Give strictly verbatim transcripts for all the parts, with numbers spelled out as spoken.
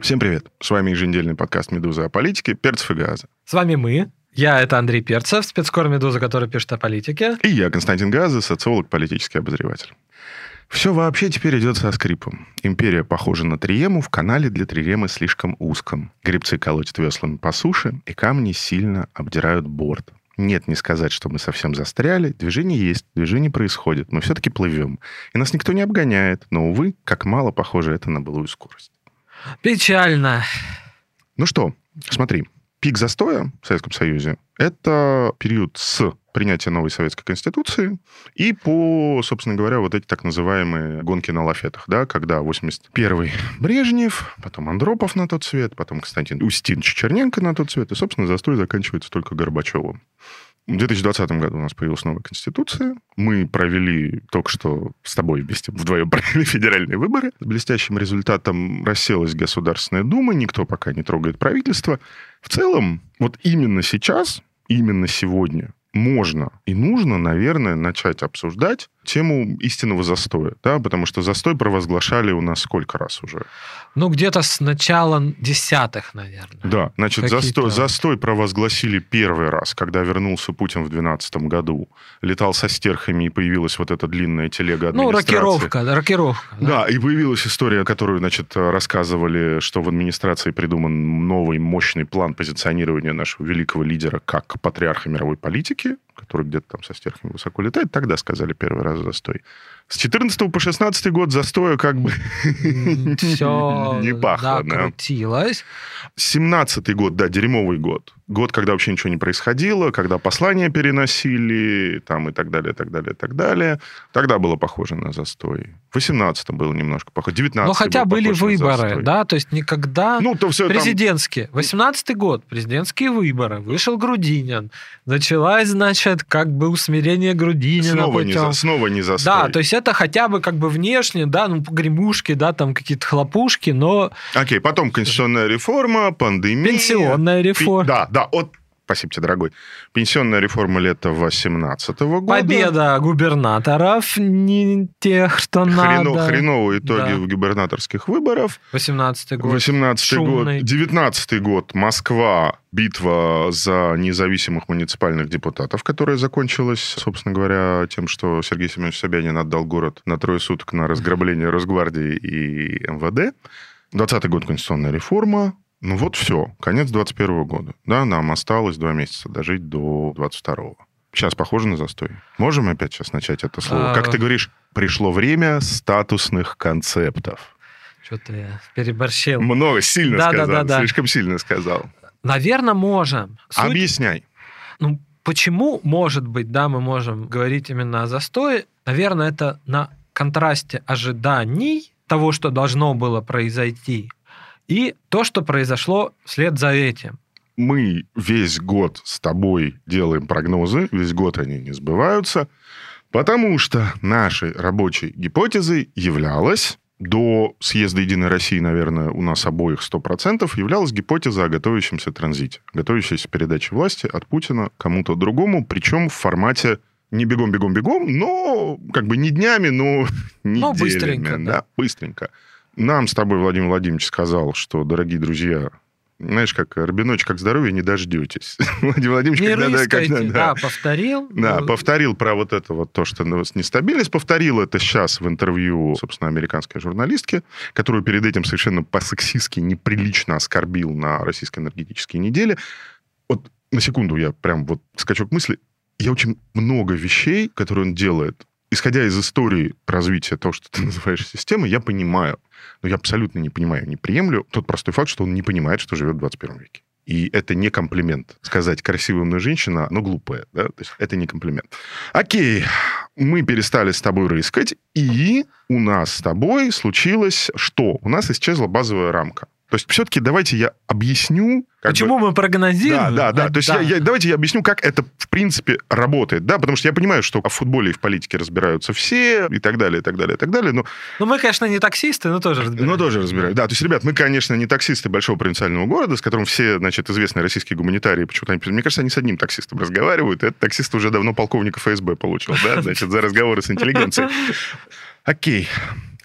Всем привет. С вами еженедельный подкаст «Медуза» о политике, Перцев и Гаазе. С вами мы. Я, это Андрей Перцев, спецкор «Медуза», который пишет о политике. И я, Константин Гаазе, социолог, политический обозреватель. Все вообще теперь идет со скрипом. Империя похожа на триему, в канале для триемы слишком узком. Гребцы колотят веслами по суше, и камни сильно обдирают борт. Нет, не сказать, что мы совсем застряли. Движение есть, движение происходит. Мы все-таки плывем. И нас никто не обгоняет. Но, увы, как мало похоже это на былую скорость. Печально. Ну что, смотри, пик застоя в Советском Союзе – это период с принятия новой советской конституции и по, собственно говоря, вот эти так называемые гонки на лафетах, да, когда восемьдесят первый Брежнев, потом Андропов на тот свет, потом Константин Устинов, Черненко на тот свет, и, собственно, застой заканчивается только Горбачевым. В две тысячи двадцатом году у нас появилась новая конституция. Мы провели только что с тобой вместе вдвоем провели федеральные выборы. С блестящим результатом расселась Государственная Дума. Никто пока не трогает правительство. В целом, вот именно сейчас, именно сегодня можно и нужно, наверное, начать обсуждать тему истинного застоя. Да? Потому что застой провозглашали у нас сколько раз уже? Ну, где-то с начала десятых, наверное. Да, значит, застой, застой провозгласили первый раз, когда вернулся Путин в двенадцатом году. Летал со стерхами, и появилась вот эта длинная телега администрации. Ну, рокировка, рокировка. Да, да, и появилась история, которую, значит, рассказывали, что в администрации придуман новый мощный план позиционирования нашего великого лидера как патриарха мировой политики, который где-то там со стерхами высоко летает, тогда сказали первый раз застой. С четырнадцатого по шестнадцатый год застоя как бы все не пахло. Накрутилось. семнадцатый год, да, дерьмовый год. Год, когда вообще ничего не происходило, когда послания переносили, там и так далее, и так далее, и так далее. Тогда было похоже на застой. В восемнадцатом было немножко похоже. девятнадцатый Но хотя были выборы, да, то есть никогда... Ну, то все президентские. Там... восемнадцатый год, президентские выборы. Вышел Грудинин. Началась, значит, как бы усмирение Грудинина. Снова, не, за... Снова не застой. Да, то есть это хотя бы как бы внешне, да, ну, погремушки, да, там какие-то хлопушки, но... Окей, потом конституционная реформа, пандемия... Пенсионная реформа. Пи... Да, да. Да, от... Спасибо тебе, дорогой. Пенсионная реформа лета восемнадцатого года. Победа губернаторов, не тех, что Хрено, надо. Хреновые итоги, да, в губернаторских выборах. восемнадцатый год. восемнадцатый год. девятнадцатый год. Москва. Битва за независимых муниципальных депутатов, которая закончилась, собственно говоря, тем, что Сергей Семенович Собянин отдал город на трое суток на разграбление Росгвардии и МВД. двадцатый год. Конституционная реформа. Ну вот все, конец двадцать первого года. Да, нам осталось два месяца дожить до двадцать второго. Сейчас похоже на застой. Можем опять сейчас начать это слово? А... Как ты говоришь, пришло время статусных концептов. Что-то я переборщил. Много, сильно да, сказал, да, да, да. Слишком сильно сказал. Наверное, можем. Суть... Объясняй. Ну, почему, может быть, да, мы можем говорить именно о застое? Наверное, это на контрасте ожиданий того, что должно было произойти, и то, что произошло вслед за этим. Мы весь год с тобой делаем прогнозы, весь год они не сбываются, потому что нашей рабочей гипотезой являлась, до съезда «Единой России», наверное, у нас обоих сто процентов, являлась гипотеза о готовящемся транзите, готовящейся передаче власти от Путина кому-то другому, причем в формате не бегом-бегом-бегом, но как бы не днями, но неделями. Но быстренько. Да, да. Быстренько. Нам с тобой Владимир Владимирович сказал, что, дорогие друзья, знаешь, как Рабинович, как здоровье, не дождетесь. Владимир Владимирович, не когда, рискайте, когда, да, да, повторил. Да, повторил про вот это вот, то, что нестабильность. Повторил это сейчас в интервью, собственно, американской журналистке, которую перед этим совершенно по-сексистски неприлично оскорбил на российской энергетической неделе. Вот на секунду я прям вот скачок мысли. Я очень много вещей, которые он делает, исходя из истории развития того, что ты называешь системой, я понимаю. Но я абсолютно не понимаю, не приемлю тот простой факт, что он не понимает, что живет в двадцать первом веке. И это не комплимент. Сказать «красивая умная женщина», но глупая. Да? То есть это не комплимент. Окей, мы перестали с тобой рыскать, и у нас с тобой случилось что? У нас исчезла базовая рамка. То есть все-таки давайте я объясню... Почему бы... мы прогнозируем? Да, да, да. А, то есть да. Я, я, давайте я объясню, как это в принципе работает. Да, потому что я понимаю, что о футболе и в политике разбираются все, и так далее, и так далее, и так далее. Но... Ну, мы, конечно, не таксисты, но тоже разбираемся. Но тоже разбираем. Да, то есть, ребят, мы, конечно, не таксисты большого провинциального города, с которым все, значит, известные российские гуманитарии почему-то... Они... Мне кажется, они с одним таксистом разговаривают. Этот таксист уже давно полковника эф эс бэ получил, да, значит, за разговоры с интеллигенцией. Окей,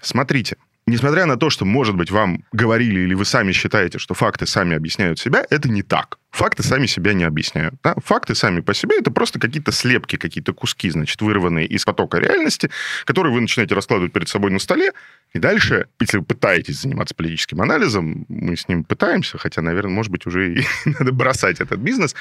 смотрите. Несмотря на то, что, может быть, вам говорили или вы сами считаете, что факты сами объясняют себя, это не так. Факты сами себя не объясняют. Да? Факты сами по себе – это просто какие-то слепки, какие-то куски, значит, вырванные из потока реальности, которые вы начинаете раскладывать перед собой на столе. И дальше, если вы пытаетесь заниматься политическим анализом, мы с ним пытаемся, хотя, наверное, может быть, уже и надо бросать этот бизнес,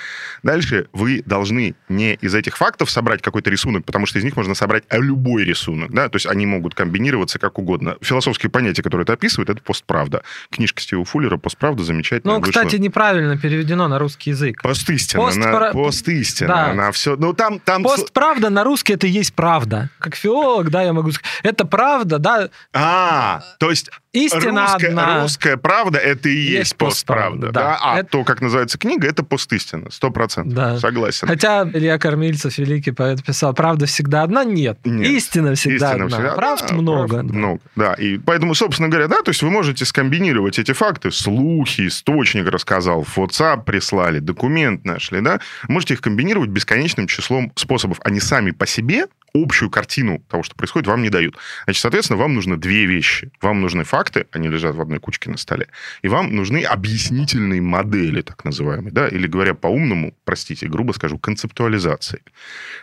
дальше вы должны не из этих фактов собрать какой-то рисунок, потому что из них можно собрать любой рисунок. Да? То есть они могут комбинироваться как угодно. Философские понятия, которые это описывает, это постправда. Книжка Стива Фуллера «Постправда» замечательная. Ну, кстати, вышла... неправильно переведено на русский язык. Постистина. Пост... Она... Постистина. Да. Она все... Ну, там, там... Постправда на русский — это и есть правда. Как филолог, да, я могу сказать. Это правда, да... А, А, то есть истина русская, одна. Русская правда – это и есть, есть постправда. Да. Да? А это... то, как называется книга, это постистина. Сто процентов. Да. Согласен. Хотя Илья Кормильцев, великий поэт, писал, правда всегда одна? Нет. Нет. Истина всегда истина одна. Всегда... Правд а, много. Правд да. много, да. И поэтому, собственно говоря, да, то есть вы можете скомбинировать эти факты. Слухи, источник рассказал, в WhatsApp прислали, документ нашли, да. Можете их комбинировать бесконечным числом способов. Они сами по себе общую картину того, что происходит, вам не дают. Значит, соответственно, вам нужно две вещи. Вам нужны факты, они лежат в одной кучке на столе, и вам нужны объяснительные модели, так называемые, да, или, говоря по-умному, простите, грубо скажу, концептуализации.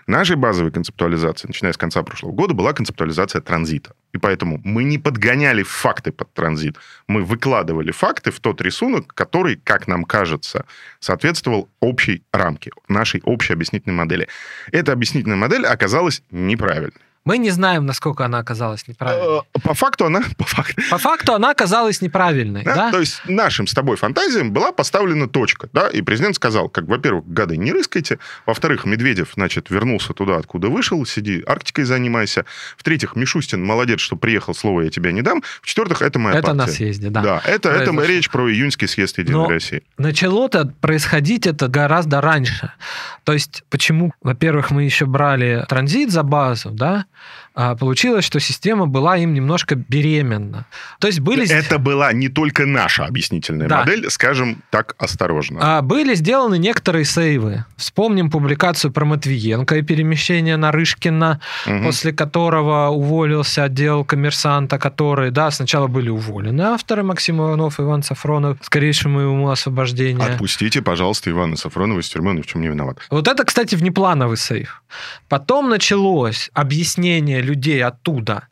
Нашей базовой концептуализацией, начиная с конца прошлого года, была концептуализация транзита. И поэтому мы не подгоняли факты под транзит, мы выкладывали факты в тот рисунок, который, как нам кажется, соответствовал общей рамке, нашей общей объяснительной модели. Эта объяснительная модель оказалась неправильной. Мы не знаем, насколько она оказалась неправильной. По факту она... По факту, по факту она оказалась неправильной, да? Да? То есть нашим с тобой фантазиям была поставлена точка, да? И президент сказал, как, во-первых, гады, не рыскайте. Во-вторых, Медведев, значит, вернулся туда, откуда вышел. Сиди, Арктикой занимайся. В-третьих, Мишустин, молодец, что приехал, слово я тебя не дам. В-четвертых, это моя это партия. Это на съезде, да. Да, это, это речь про июньский съезд Единой Но России. Начало-то происходить это гораздо раньше. То есть почему? Во-первых, мы еще брали транзит за базу, да? Получилось, что система была им немножко беременна. То есть были... Это была не только наша объяснительная да. модель, скажем так, осторожно. Были сделаны некоторые сейвы. Вспомним публикацию про Матвиенко и перемещение Нарышкина, угу. после которого уволился отдел коммерсанта, которые, да, сначала были уволены авторы Максим Иванов и Иван Сафронов, скорейшему ему освобождению. Отпустите, пожалуйста, Ивана Сафронова из тюрьмы, ни в чем не виноват. Вот это, кстати, внеплановый сейв. Потом началось объяснение людей оттуда.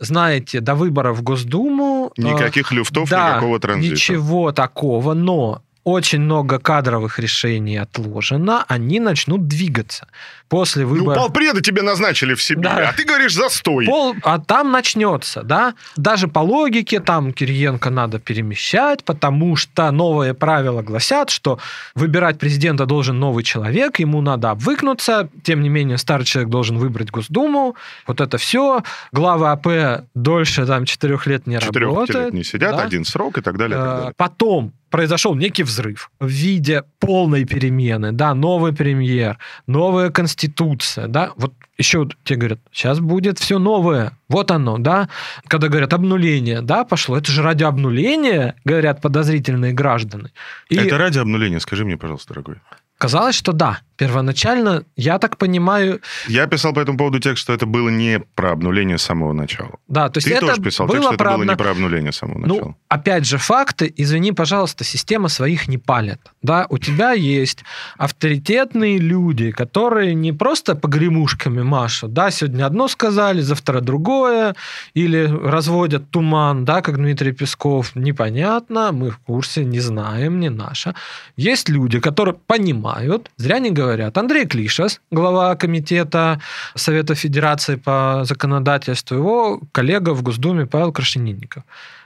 Знаете, до выборов в Госдуму... Никаких люфтов, да, никакого транзита. Ничего такого, но очень много кадровых решений отложено, они начнут двигаться. После выборов... Ну, полпреда тебе назначили в себе, да. а ты говоришь застой. Пол... А там начнется, да? Даже по логике, там Кириенко надо перемещать, потому что новые правила гласят, что выбирать президента должен новый человек, ему надо обвыкнуться, тем не менее старый человек должен выбрать Госдуму, вот это все. Главы АП дольше там четырех лет не четырех работают. Четырех лет не сидят, да? один срок и так далее. И так далее. Потом произошел некий взрыв в виде полной перемены, да, новый премьер, новая конституция, да, вот еще тебе говорят, сейчас будет все новое, вот оно, да, когда говорят обнуление, да, пошло, это же ради обнуления, говорят подозрительные граждане. И... Это ради обнуления, скажи мне, пожалуйста, дорогой. Казалось, что да. Первоначально, я так понимаю... Я писал по этому поводу текст, что это было не про обнуление с самого начала. Да, то есть Ты это тоже писал было текст, что про... это было не про обнуление с самого начала. Ну, опять же, факты, извини, пожалуйста, система своих не палит. Да, у тебя есть авторитетные люди, которые не просто погремушками машут, да, сегодня одно сказали, завтра другое, или разводят туман, да, как Дмитрий Песков, непонятно, мы в курсе, не знаем, не наше. Есть люди, которые понимают, зря не говорят, говорят. Андрей Клишас, глава комитета Совета Федерации по законодательству, его коллега в Госдуме Павел Крашенинников.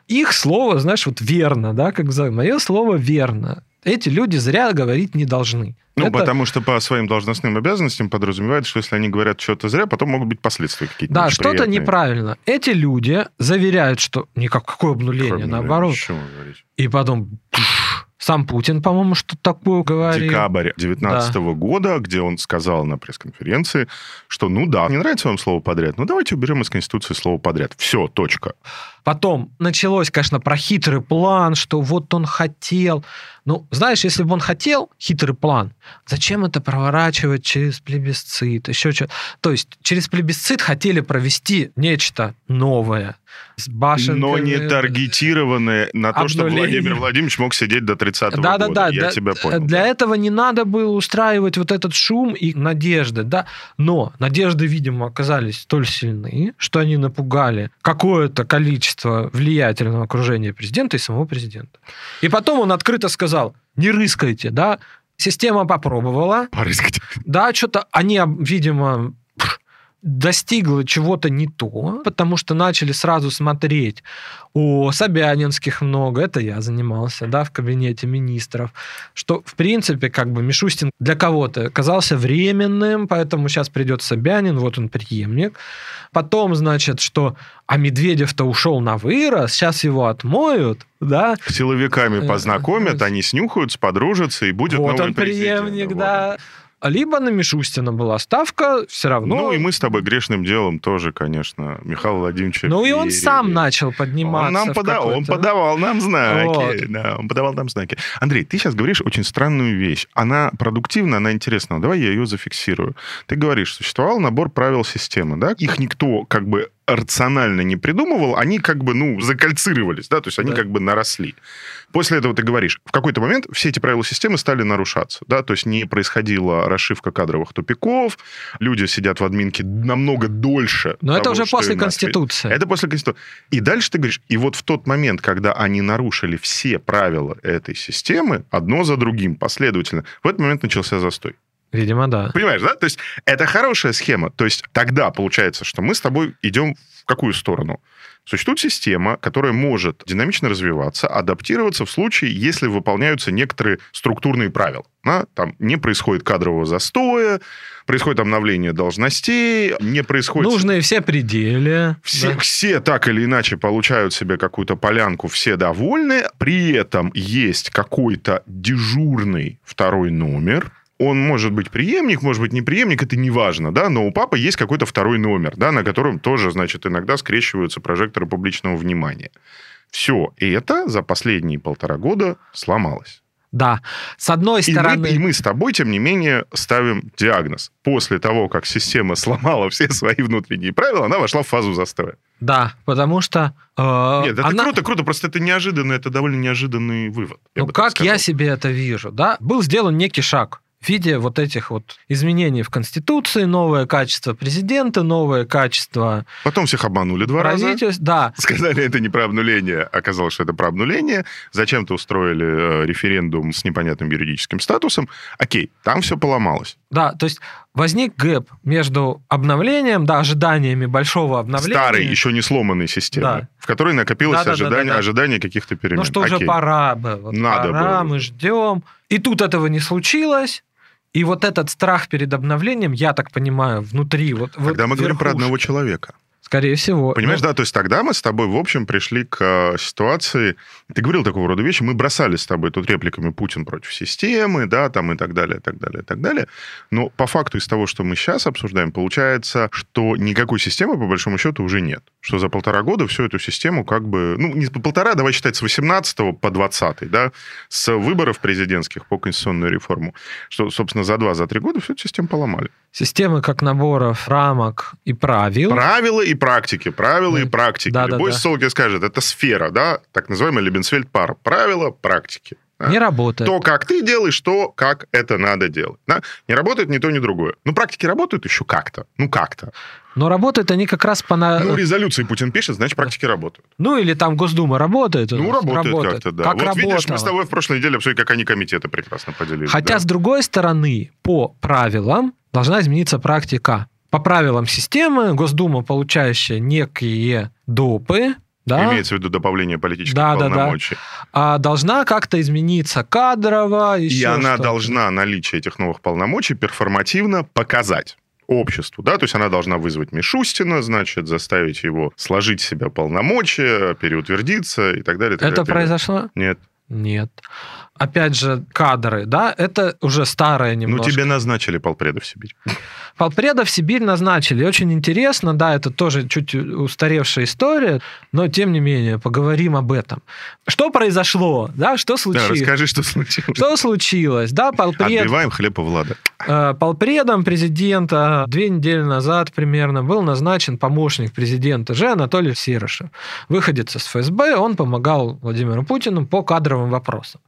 Их слово, знаешь, вот верно, да, как мое слово верно. Эти люди зря говорить не должны. Ну, это... потому что по своим должностным обязанностям подразумевает, что если они говорят что-то зря, потом могут быть последствия какие-то. Да, что-то неправильно. Эти люди заверяют, что... Никакое обнуление, какое наоборот. Обнуление? И потом... Сам Путин, по-моему, что-то такое говорил. Декабрь девятнадцатого года, где он сказал на пресс-конференции, что ну да, не нравится вам слово «подряд», ну давайте уберем из Конституции слово «подряд». Все, точка. Потом началось, конечно, про хитрый план, что вот он хотел. Ну, знаешь, если бы он хотел хитрый план, зачем это проворачивать через плебисцит, еще что-то. То есть через плебисцит хотели провести нечто новое. С башенками, но не таргетированное на то, чтобы Владимир Владимирович мог сидеть до тридцатого да, года. Да, да, Я да, тебя понял. Для да. этого не надо было устраивать вот этот шум и надежды. Да? Но надежды, видимо, оказались столь сильны, что они напугали какое-то количество влиятельного окружения президента и самого президента. И потом он открыто сказал, не рыскайте. Да? Система попробовала. Порыскать. Да, что-то они, видимо... достигла чего-то не то, потому что начали сразу смотреть. О, собянинских много, это я занимался, да, в кабинете министров, что, в принципе, как бы Мишустин для кого-то оказался временным, поэтому сейчас придет Собянин, вот он преемник. Потом, значит, что, а Медведев-то ушел на вырос, сейчас его отмоют, да. С силовиками познакомят, они снюхаются, подружатся, и будет вот новый президент. Вот он преемник, да. Либо на Мишустина была ставка, все равно... Ну, и мы с тобой грешным делом тоже, конечно, Михаил Владимирович... Ну, и он сам начал подниматься. Он, нам пода... он подавал нам знаки. Вот. Да, он подавал нам знаки. Андрей, ты сейчас говоришь очень странную вещь. Она продуктивна, она интересна. Давай я ее зафиксирую. Ты говоришь, существовал набор правил системы, да? Их никто как бы рационально не придумывал, они как бы, ну, закальцировались, да, то есть они да. как бы наросли. После этого ты говоришь, в какой-то момент все эти правила системы стали нарушаться, да, то есть не происходила расшивка кадровых тупиков, люди сидят в админке намного дольше. Но того, это уже после Конституции. Это после Конституции. И дальше ты говоришь, и вот в тот момент, когда они нарушили все правила этой системы, одно за другим, последовательно, в этот момент начался застой. Видимо, да. Понимаешь, да? То есть это хорошая схема. То есть тогда получается, что мы с тобой идем в какую сторону? Существует система, которая может динамично развиваться, адаптироваться в случае, если выполняются некоторые структурные правила. Да? Там не происходит кадрового застоя, происходит обновление должностей, не происходит... Нужные все пределы. Все, да. все так или иначе получают себе какую-то полянку, все довольны. При этом есть какой-то дежурный второй номер. Он может быть преемник, может быть не преемник, это не важно, да, но у папы есть какой-то второй номер, да, на котором тоже, значит, иногда скрещиваются прожекторы публичного внимания. Все это за последние полтора года сломалось. Да, с одной стороны... И мы, и мы с тобой, тем не менее, ставим диагноз. После того, как система сломала все свои внутренние правила, она вошла в фазу застоя. Да, потому что... Э, Нет, это она... круто, круто, просто это неожиданно, это довольно неожиданный вывод. Ну, как я себе это вижу, да? Был сделан некий шаг. В виде вот этих вот изменений в Конституции, новое качество президента, новое качество... Потом всех обманули два раза. Да. Сказали, это не про обнуление. Оказалось, что это про обнуление. Зачем-то устроили референдум с непонятным юридическим статусом. Окей, там все поломалось. Да, то есть возник гэп между обновлением, да, ожиданиями большого обновления... Старой, еще не сломанной системы, да. в которой накопилось да, да, ожидание, да, да, да. ожидание каких-то перемен. Ну что Окей. уже пора бы. Вот Надо пора, было. Мы ждем. И тут этого не случилось. И вот этот страх перед обновлением, я так понимаю, внутри... вот. Когда вот мы верхушки. Говорим про одного человека. Скорее всего. Понимаешь, ну... да, то есть тогда мы с тобой, в общем, пришли к ситуации... Ты говорил такого рода вещи, мы бросали с тобой тут репликами «Путин против системы», да, там и так далее, и так далее, и так далее. Но по факту из того, что мы сейчас обсуждаем, получается, что никакой системы, по большому счету, уже нет. Что за полтора года всю эту систему как бы... Ну, не по полтора, давай считать, с восемнадцатого по двадцатый, да, с выборов президентских по конституционную реформу, что, собственно, за два, за три года всю эту систему поломали. Системы как наборов рамок и правил. Правила и практики, правила да. и практики. Да, Любой да, социолог да. скажет, это сфера, да, так называемая Лебенсвельд-пара. Правила, практики. Да. Не работает. То, как ты делаешь, то, как это надо делать. Да? Не работает ни то, ни другое. Ну, практики работают еще как-то. Ну, как-то. Но работают они как раз по... Ну, резолюции Путин пишет, значит, практики работают. Ну, или там Госдума работает. Ну, работает, работает. как-то, да. Как вот работало. Видишь, мы с тобой в прошлой неделе обсудили, как они комитеты прекрасно поделили. Хотя, да. с другой стороны, по правилам должна измениться практика. По правилам системы Госдума, получающая некие допы, Да? Имеется в виду добавление политических да, полномочий. Да, да. А должна как-то измениться кадрово. И она что-то. Должна наличие этих новых полномочий перформативно показать обществу, да, то есть она должна вызвать Мишустина, значит, заставить его сложить в себя полномочия, переутвердиться и так далее. И так Это далее. произошло? Нет. Нет. Опять же, кадры, да, это уже старое немножко. Ну, тебе назначили полпреда в Сибирь. Полпреда в Сибирь назначили. Очень интересно, да, это тоже чуть устаревшая история, но, тем не менее, поговорим об этом. Что произошло, да, что случилось? Да, расскажи, что случилось. Что случилось, да, полпред... Отбиваем хлеб у Влада. Полпредом президента две недели назад примерно был назначен помощник президента же Анатолий Серышев. Выходец из эф эс бэ, он помогал Владимиру Путину по кадровым вопросам.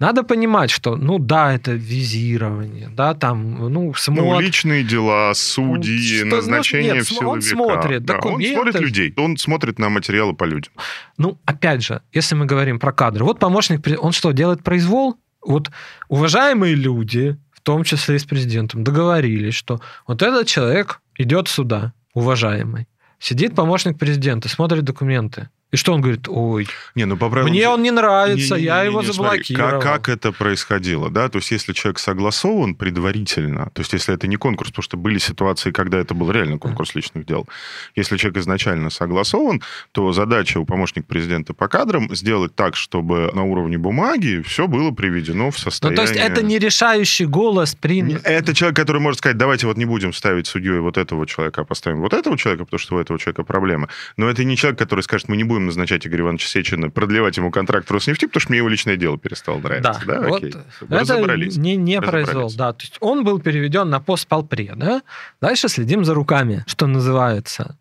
Надо понимать, что, ну да, это визирование, да, там, ну, смотрит. Ну, личные дела, судьи, что, назначение нет, в силовика. Он смотрит документы. Да, он смотрит людей, он смотрит на материалы по людям. Ну, опять же, если мы говорим про кадры, вот помощник, он что, делает произвол? Вот уважаемые люди, в том числе и с президентом, договорились, что вот этот человек идет сюда, уважаемый. Сидит помощник президента, смотрит документы. И что он говорит? Ой, не, ну, по правилам... мне он не нравится, не, не, не, я не, не, его не, заблокировал. Смотри, как, как это происходило? Да? То есть, если человек согласован предварительно, то есть, если это не конкурс, потому что были ситуации, когда это был реально конкурс личных дел. Если человек изначально согласован, то задача у помощника президента по кадрам сделать так, чтобы на уровне бумаги все было приведено в состояние... Ну, то есть, это не решающий голос принят. Это человек, который может сказать, давайте вот не будем ставить судьей вот этого человека, а поставим вот этого человека, потому что у этого человека проблемы. Но это не человек, который скажет, мы не будем назначать Игоря Ивановича Сечина, продлевать ему контракт в Роснефти, потому что мне его личное дело перестало нравиться. Да, да? Вот окей. Это не, не произвел. Да. То есть он был переведен на пост полпреда. Дальше следим за руками, что называется.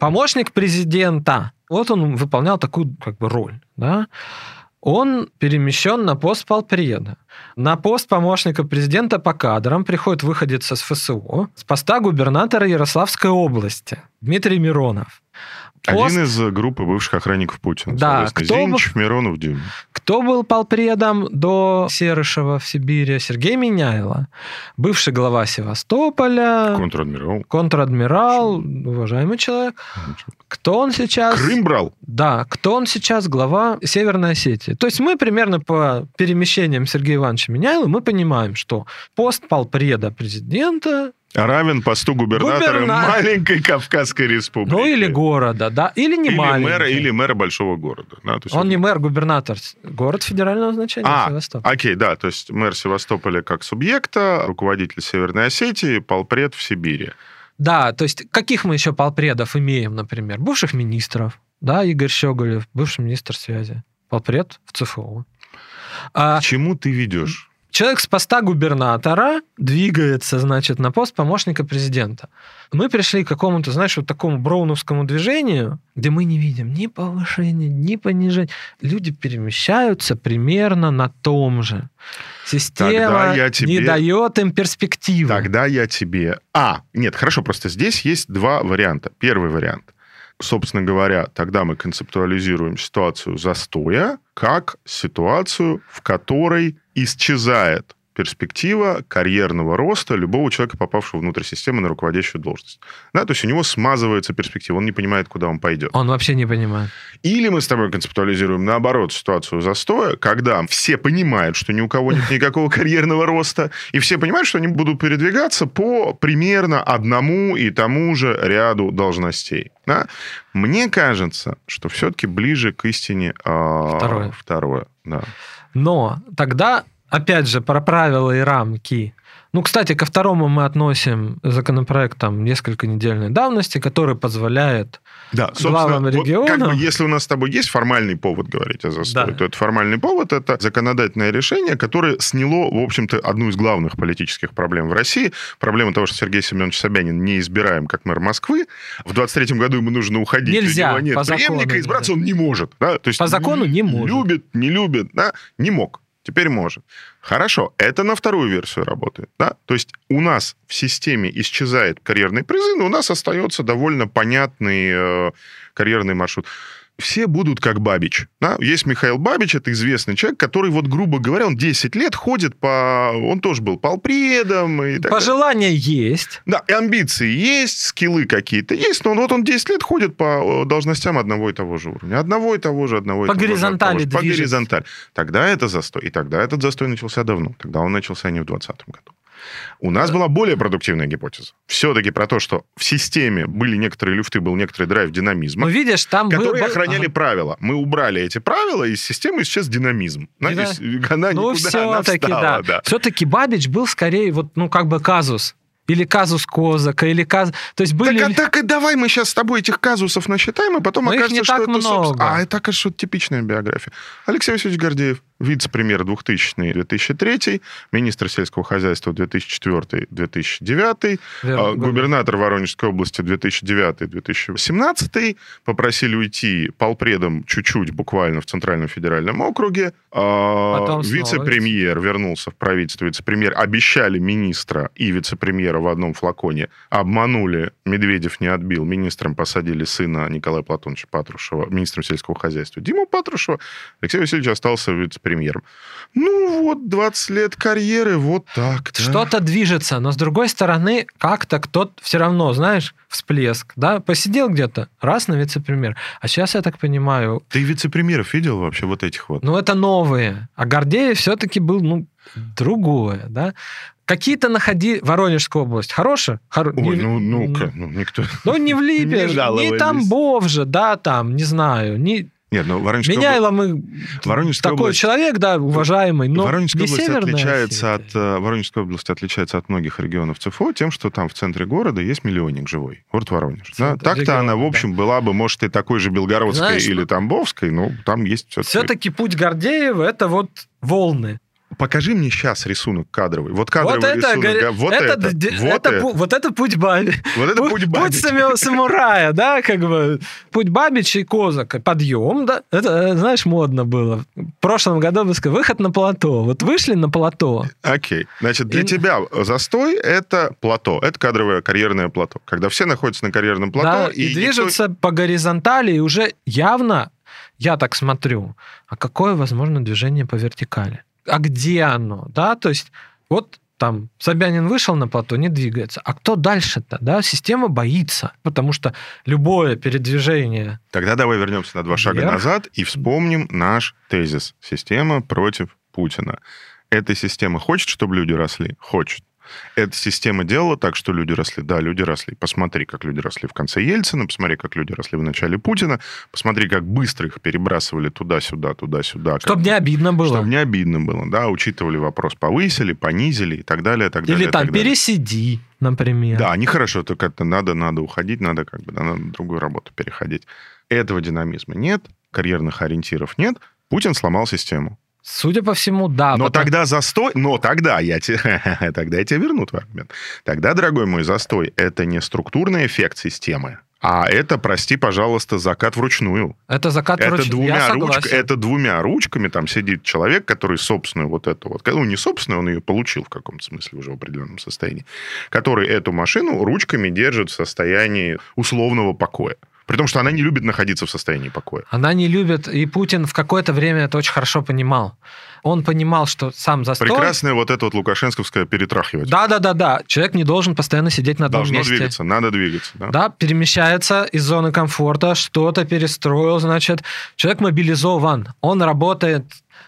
Помощник президента. Вот он выполнял такую как бы роль. Да? Он перемещен на пост полпреда. На пост помощника президента по кадрам приходит выходец из эф эс о с поста губернатора Ярославской области Дмитрий Миронов. Пост... Один из группы бывших охранников Путина. Да, кто... Зинич, Миронов, Дюмин. Кто был полпредом до Серышева в Сибири? Сергей Меняйло, бывший глава Севастополя. Контр-адмирал. Контр-адмирал, уважаемый человек. Кто он сейчас? Крым брал. Да, кто он сейчас? Глава Северной Осетии. То есть мы примерно по перемещениям Сергея Ивановича Меняйло мы понимаем, что пост полпреда президента... равен посту губернатора Губерна... маленькой Кавказской республики. Ну, или города, да, или не или маленький. Мэра, или мэра большого города. Да? То есть он, он не мэр, губернатор. Город федерального значения а, Севастополь. Окей, да, то есть мэр Севастополя как субъекта, руководитель Северной Осетии, полпред в Сибири. Да, то есть каких мы еще полпредов имеем, например? Бывших министров, да, Игорь Щеголев, бывший министр связи, полпред в ЦФО. А... К чему ты ведешь? Человек с поста губернатора двигается, значит, на пост помощника президента. Мы пришли к какому-то, знаешь, вот такому броуновскому движению, где мы не видим ни повышения, ни понижения. Люди перемещаются примерно на том же. Система я тебе... не дает им перспективы. Тогда я тебе... А, нет, хорошо, просто здесь есть два варианта. Первый вариант. Собственно говоря, тогда мы концептуализируем ситуацию застоя как ситуацию, в которой исчезает перспектива карьерного роста любого человека, попавшего внутрь системы на руководящую должность. Да, то есть у него смазывается перспектива, он не понимает, куда он пойдет. Он вообще не понимает. Или мы с тобой концептуализируем, наоборот, ситуацию застоя, когда все понимают, что ни у кого нет никакого карьерного роста, и все понимают, что они будут передвигаться по примерно одному и тому же ряду должностей. Да? Мне кажется, что все-таки ближе к истине второе. второе да. Но тогда... Опять же, про правила и рамки. Ну, кстати, ко второму мы относим законопроект там, несколько недельной давности, который позволяет да, главам региона... Вот, как бы, если у нас с тобой есть формальный повод говорить о застое, да. то это формальный повод, это законодательное решение, которое сняло, в общем-то, одну из главных политических проблем в России. Проблема того, что Сергей Семенович Собянин не избираем как мэр Москвы. В двадцать третьем году ему нужно уходить. Нельзя, у него нет по закону. Преемника, избраться он не может. Да? То есть по закону не может. Любит, не любит, да? Не мог. Теперь может. Хорошо, это на вторую версию работает. Да? То есть у нас в системе исчезает карьерный призыв, но у нас остается довольно понятный э, карьерный маршрут. все будут как Бабич. Да? Есть Михаил Бабич, это известный человек, который, вот, грубо говоря, он десять лет ходит по... Он тоже был полпредом. И так Пожелания так. есть. Да, и амбиции есть, скиллы какие-то есть, но он, вот он десять лет ходит по должностям одного и того же уровня. Одного и того же, одного и по того же. По горизонтали движется. По горизонтали. Тогда это застой. И тогда этот застой начался давно. Тогда он начался не в двадцатом году. У нас была более продуктивная гипотеза. Все-таки про то, что в системе были некоторые люфты, был некоторый драйв динамизма, ну, видишь, там которые был... охраняли ага. правила. Мы убрали эти правила из системы, и сейчас динамизм. Она, Дина... здесь, она ну, никуда, она встала. Да. Да. Все-таки Бабич был скорее вот, ну, как бы казус. Или казус Козака, или казус... То есть были... Так, а, так и давай мы сейчас с тобой этих казусов насчитаем, и потом но окажется, не так что много. Это... Собственно... А это, кажется, что типичная биография. Алексей Васильевич Гордеев, вице-премьер двухтысячный — две тысячи третий, министр сельского хозяйства две тысячи четвёртый — две тысячи девятый, Вер... губернатор Воронежской области две тысячи девятый — две тысячи восемнадцатый, попросили уйти полпредом чуть-чуть буквально в Центральном федеральном округе, вице-премьер снова... вернулся в правительство, вице-премьер обещали министра и вице-премьера в одном флаконе, обманули, Медведев не отбил, министром посадили сына Николая Платоновича Патрушева, министром сельского хозяйства Диму Патрушева, Алексей Васильевич остался вице-премьером. Премьером. Ну, вот двадцать лет карьеры, вот так. Да. Что-то движется, но с другой стороны, как-то кто-то все равно, знаешь, всплеск, да, посидел где-то, раз на вице-премьер. А сейчас, я так понимаю... Ты вице-премьеров видел вообще вот этих вот? Ну, это новые. А Гордеев все-таки был, ну, другое, да. Какие-то находи... Воронежскую область. Хорошая? Хоро... Ой, не... ну, ну-ка, ну, никто... Ну, не влипишь, не, не Тамбов же, да, там, не знаю, не... Нет, ну, Воронежская Меняйло мы Воронежская такой область... человек, да, уважаемый, но Воронежская не область отличается от, Воронежская область отличается от многих регионов ЦФО тем, что там в центре города есть миллионник живой, город Воронеж. Да? Так-то она, в общем, да. была бы, может, и такой же Белгородской Знаешь, или Тамбовской, но там есть... Все-таки, все-таки путь Гордеева – это вот волны. Покажи мне сейчас рисунок кадровый. Вот кадровый вот рисунок. Это, вот, это, это, вот, это, это. Пу, вот это путь Бабича. Вот это путь Бабича. Путь самурая, да, как бы. Путь Бабича и Козака. Подъем, да. Это, знаешь, модно было. В прошлом году бы сказал, выход на плато. Вот вышли на плато. Окей. Значит, для и... тебя застой – это плато. Это кадровое карьерное плато. Когда все находятся на карьерном плато. Да, и, и движутся никто... по горизонтали, и уже явно, я так смотрю, а какое возможно движение по вертикали? А где оно, да, то есть вот там Собянин вышел на плато, не двигается, а кто дальше-то, да, система боится, потому что любое передвижение... Тогда давай вернемся на два вверх. Шага назад и вспомним наш тезис. Система против Путина. Эта система хочет, чтобы люди росли? Хочет. Эта система делала так, что люди росли. Да, люди росли. Посмотри, как люди росли в конце Ельцина, посмотри, как люди росли в начале Путина, посмотри, как быстро их перебрасывали туда-сюда, туда-сюда. Чтобы не обидно было. Чтобы не обидно было, да. Учитывали вопрос, повысили, понизили и так далее, и так далее. Или там пересиди, например. Да, нехорошо, только это надо, надо уходить, надо как бы надо на другую работу переходить. Этого динамизма нет, карьерных ориентиров нет. Путин сломал систему. Судя по всему, да. Но потом... тогда застой... Но тогда я, те... тогда я тебя верну твой аргумент. Тогда, дорогой мой, застой — это не структурный эффект системы, а это, прости, пожалуйста, закат вручную. Это закат это вручную, двумя я согласен. Руч... Это двумя ручками там сидит человек, который собственную вот эту вот... Ну, не собственную, он ее получил в каком-то смысле уже в определенном состоянии. Который эту машину ручками держит в состоянии условного покоя. При том, что она не любит находиться в состоянии покоя. Она не любит, и Путин в какое-то время это очень хорошо понимал. Он понимал, что сам застой... Прекрасное вот это вот лукашенковское перетрахивать. Да-да-да-да. Человек не должен постоянно сидеть на одном месте. Должно двигаться, надо двигаться. Да. да, перемещается из зоны комфорта, что-то перестроил, значит. Человек мобилизован, он работает...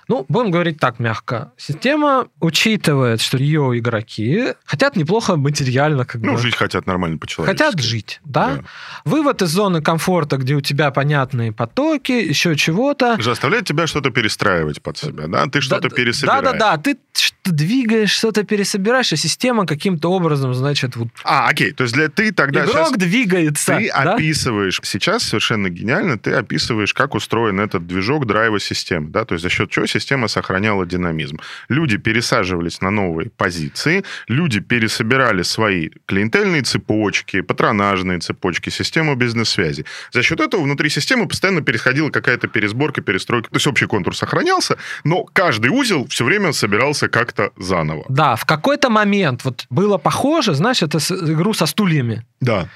Ну, будем говорить так мягко. Система учитывает, что ее игроки хотят неплохо материально как ну, бы... Ну, жить хотят нормально по-человечески. Хотят жить, да? да? Вывод из зоны комфорта, где у тебя понятные потоки, еще чего-то... Заставляет тебя что-то перестраивать под себя, да? Ты что-то да, пересобираешь. Да-да-да, ты что-то двигаешь, что-то пересобираешь, а система каким-то образом, значит... Вот... А, окей, то есть для ты тогда Игрок сейчас... двигается, Ты да? описываешь... Сейчас совершенно гениально ты описываешь, как устроен этот движок драйва системы, да? То есть за счет чего система сохраняла динамизм. Люди пересаживались на новые позиции, люди пересобирали свои клиентельные цепочки, патронажные цепочки, систему бизнес-связи. За счет этого внутри системы постоянно происходила какая-то пересборка, перестройка. То есть общий контур сохранялся, но каждый узел все время собирался как-то заново. Да, в какой-то момент вот было похоже, знаешь, это игру со стульями. Да.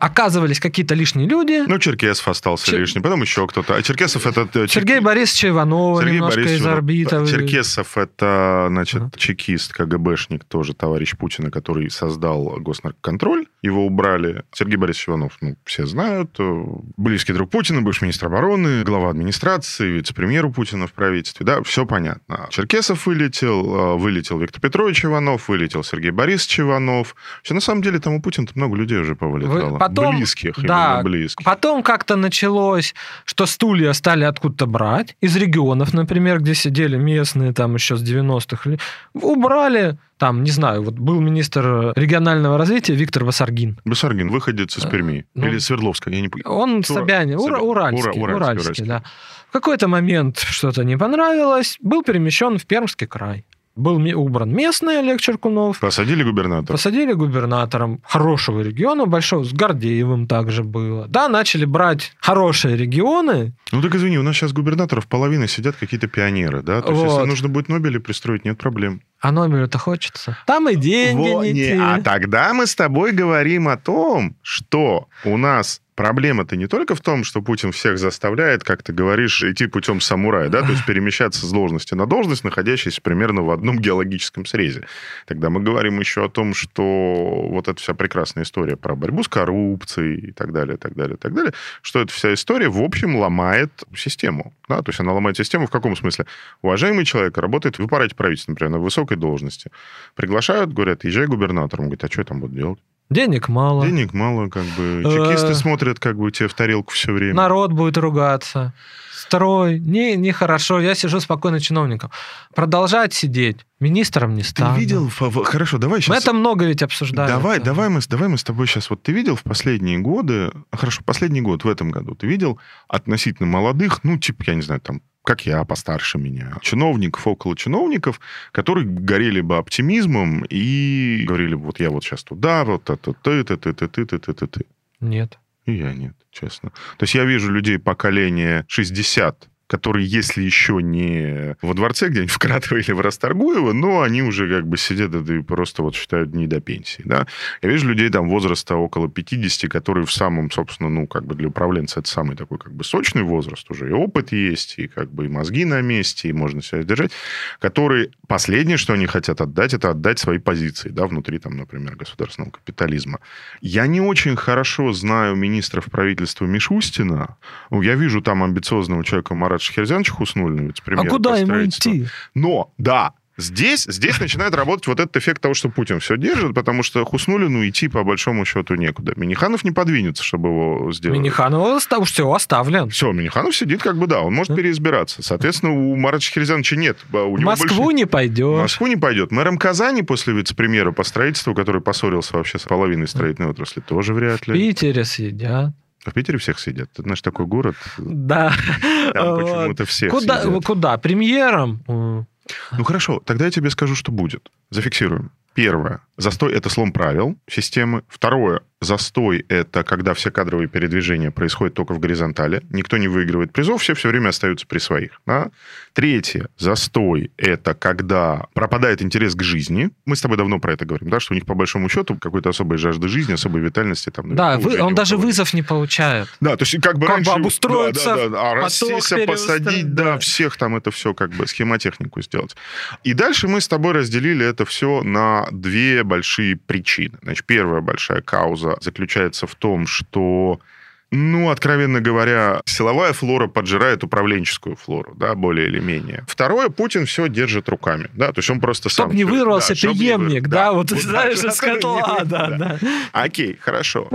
оказывались какие-то лишние люди. Ну, Черкесов остался Чер... лишний, потом еще кто-то. А Черкесов это... Сергей Чер... Борисович Иванов немножко Борисович... из орбиты. Черкесов это, значит, а. чекист, КГБшник тоже, товарищ Путина, который создал госнаркоконтроль. Его убрали. Сергей Борисович Иванов, ну, все знают. Близкий друг Путина, бывший министр обороны, глава администрации, вице-премьер у Путина в правительстве. Да, все понятно. Черкесов вылетел, вылетел Виктор Петрович Иванов, вылетел Сергей Борисович Иванов. Все, на самом деле, там у Путина много людей уже повылетало. Вы... Потом, близких, да, близких. Потом как-то началось, что стулья стали откуда-то брать. Из регионов, например, где сидели местные там еще с девяностых. Убрали... Там, не знаю, вот был министр регионального развития Виктор Басаргин. Басаргин, выходец из Перми. Ну, или Свердловска, я не помню. Он Собянин, Ура... Ура... уральский, уральский, уральский, уральский, да. В какой-то момент что-то не понравилось, был перемещен в Пермский край. Был убран местный Олег Черкунов. Посадили губернатора. Посадили губернатором хорошего региона, большого, с Гордеевым также было. Да, начали брать хорошие регионы. Ну так извини, у нас сейчас губернаторов половина сидят какие-то пионеры, да? То вот. Есть, если нужно будет Нобеля пристроить, нет проблем. А Нобелю-то хочется. Там и деньги Во, не, не те. А тогда мы с тобой говорим о том, что у нас... Проблема-то не только в том, что Путин всех заставляет, как ты говоришь, идти путем самурая, да, то есть перемещаться с должности на должность, находящейся примерно в одном геологическом срезе. Тогда мы говорим еще о том, что вот эта вся прекрасная история про борьбу с коррупцией и так далее, и так далее, и так далее, что эта вся история, в общем, ломает систему. Да? То есть она ломает систему в каком смысле? Уважаемый человек работает в аппарате правительства, например, на высокой должности. Приглашают, говорят, езжай губернатором. Он говорит, а что я там буду делать? Денег мало. Денег мало, как бы. Чекисты смотрят, как бы, тебе в тарелку все время. Народ будет ругаться. Строй. Не, нехорошо. Я сижу спокойно чиновником. Продолжать сидеть министром не стану. Ты видел... Хорошо, давай сейчас... Мы это много ведь обсуждали. Давай, давай, мы, давай мы с тобой сейчас... Вот ты видел в последние годы... Хорошо, последний год в этом году. Ты видел относительно молодых, ну, типа, я не знаю, там, как я, постарше меня, чиновников, около чиновников, которые горели бы оптимизмом и говорили бы, вот я вот сейчас туда, вот это, ты, ты, ты, ты, ты, ты, ты, ты, ты. Нет. И я нет, честно. То есть я вижу людей поколения шестьдесят, которые, если еще не во дворце где-нибудь в Кратово или в Расторгуево, но они уже как бы сидят и просто вот считают дни до пенсии, да. Я вижу людей там возраста около пятидесяти, которые в самом, собственно, ну, как бы для управленца это самый такой как бы сочный возраст уже, и опыт есть, и как бы и мозги на месте, и можно себя сдержать, которые последнее, что они хотят отдать, это отдать свои позиции, да, внутри там, например, государственного капитализма. Я не очень хорошо знаю министров правительства Мишустина, ну, я вижу там амбициозного человека Марат Шахерзянович Хуснулин, а куда ему идти? Но, да, здесь, здесь начинает работать вот этот эффект того, что Путин все держит, потому что Хуснулину идти по большому счету некуда. Миниханов не подвинется, чтобы его сделать. Миниханов все оставлен. Все, Миниханов сидит как бы, да, он может переизбираться. Соответственно, у Марата Шахерзяновича нет. У него Москву больше... не пойдет. В Москву не пойдет. Мэром Казани после вице-премьера по строительству, который поссорился вообще с половиной строительной отрасли, тоже вряд ли. В Питере съедят. В Питере всех сидят. Это наш такой город. Да. Там почему-то всех куда, сидят. Куда? Премьером? Ну, хорошо. Тогда я тебе скажу, что будет. Зафиксируем. Первое. Застой – это слом правил системы. Второе. Застой – это когда все кадровые передвижения происходят только в горизонтали. Никто не выигрывает призов, все все время остаются при своих. Да? Третье. Застой – это когда пропадает интерес к жизни. Мы с тобой давно про это говорим, да, что у них, по большому счету, какой-то особой жажды жизни, особой витальности. Там, да, вы, он даже вызов не получает. Да, то есть как бы как раньше... обустроиться, да, да, да, а рассесть, посадить, да, да, всех там это все как бы схемотехнику сделать. И дальше мы с тобой разделили это все на две большие причины. Значит, первая большая кауза заключается в том, что, ну, откровенно говоря, силовая флора поджирает управленческую флору, да, более или менее. Второе, Путин все держит руками, да, то есть он просто чтоб сам... Чтоб не вырвался да, преемник, да, да, вот, вот знаешь, из котла, да, да, да. Окей, хорошо.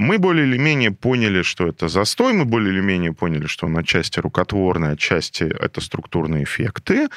Мы более или менее поняли, что это застой, мы более или менее поняли, что он отчасти рукотворный, отчасти это структурные эффекты.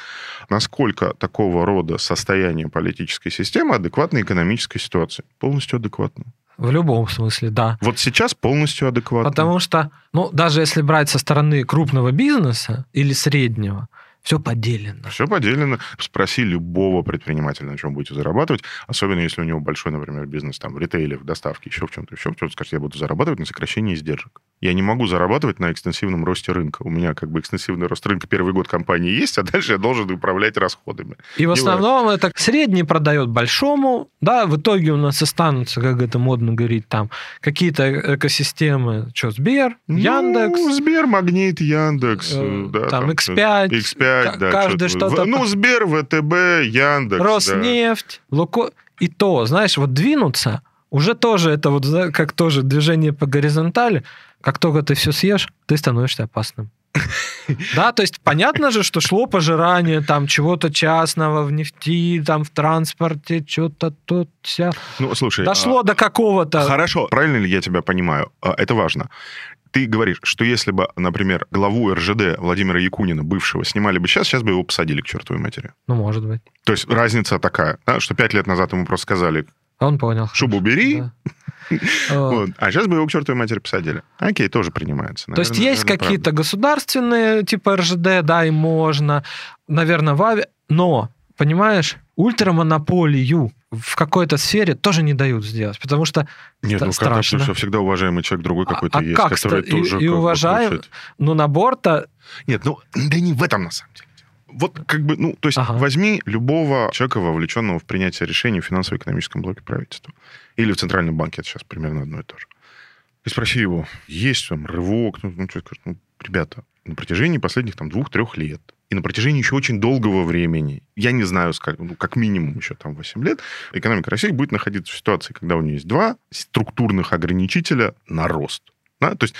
Насколько такого рода состояние политической системы адекватно экономической ситуации? Полностью адекватно. В любом смысле, да. Вот сейчас полностью адекватно. Потому что, ну, даже если брать со стороны крупного бизнеса или среднего, Все поделено. Все поделено. Спроси любого предпринимателя, на чем будете зарабатывать, особенно если у него большой, например, бизнес там в ритейле, в доставке, еще в чем-то, еще в чем-то. Скажите, я буду зарабатывать на сокращении издержек. Я не могу зарабатывать на экстенсивном росте рынка. У меня как бы экстенсивный рост рынка первый год компании есть, а дальше я должен управлять расходами. И в основном это средний продает большому, да, в итоге у нас останутся, как это модно говорить, там какие-то экосистемы, что, Сбер, ну, Яндекс. Сбер, Магнит, Яндекс. Э, да, там, там икс пять. икс пять, да. Каждый что-то. Что ну, Сбер, ВТБ, Яндекс. Роснефть, да. Луко... И то, знаешь, вот двинуться, уже тоже это вот, как тоже движение по горизонтали, как только ты все съешь, ты становишься опасным. Да, то есть понятно же, что шло пожирание там чего-то частного в нефти, там в транспорте, что-то тут вся. Ну, слушай, дошло а... до какого-то. Хорошо, правильно ли я тебя понимаю? Это важно. Ты говоришь, что если бы, например, главу эр жэ дэ Владимира Якунина, бывшего, снимали бы сейчас, сейчас бы его посадили к чертовой матери. Ну, может быть. То есть разница такая, да, что пять лет назад ему просто сказали, он понял, шубу хорошо, бери, да. Вот. А сейчас бы его к чертовой матери посадили. Окей, тоже принимается. Наверное, то есть есть какие-то правда. Государственные, типа эр жэ дэ, да, и можно. Наверное, в АВИ. Но, понимаешь, ультрамонополию в какой-то сфере тоже не дают сделать, потому что нет, ну страшно. Нет, ну, всегда уважаемый человек другой какой-то а есть, как который тоже... И, и уважаем, но набор-то... Нет, ну, да не в этом, на самом деле. Вот как бы, ну, то есть ага. возьми любого человека, вовлеченного в принятие решений в финансово-экономическом блоке правительства. Или в Центральном банке, это сейчас примерно одно и то же. И спроси его, есть там рывок, ну, ну что скажет, ну, ребята, на протяжении последних там двух-трех лет, и на протяжении еще очень долгого времени, я не знаю, как, ну, как минимум еще там восемь лет, экономика России будет находиться в ситуации, когда у нее есть два структурных ограничителя на рост. Да? То есть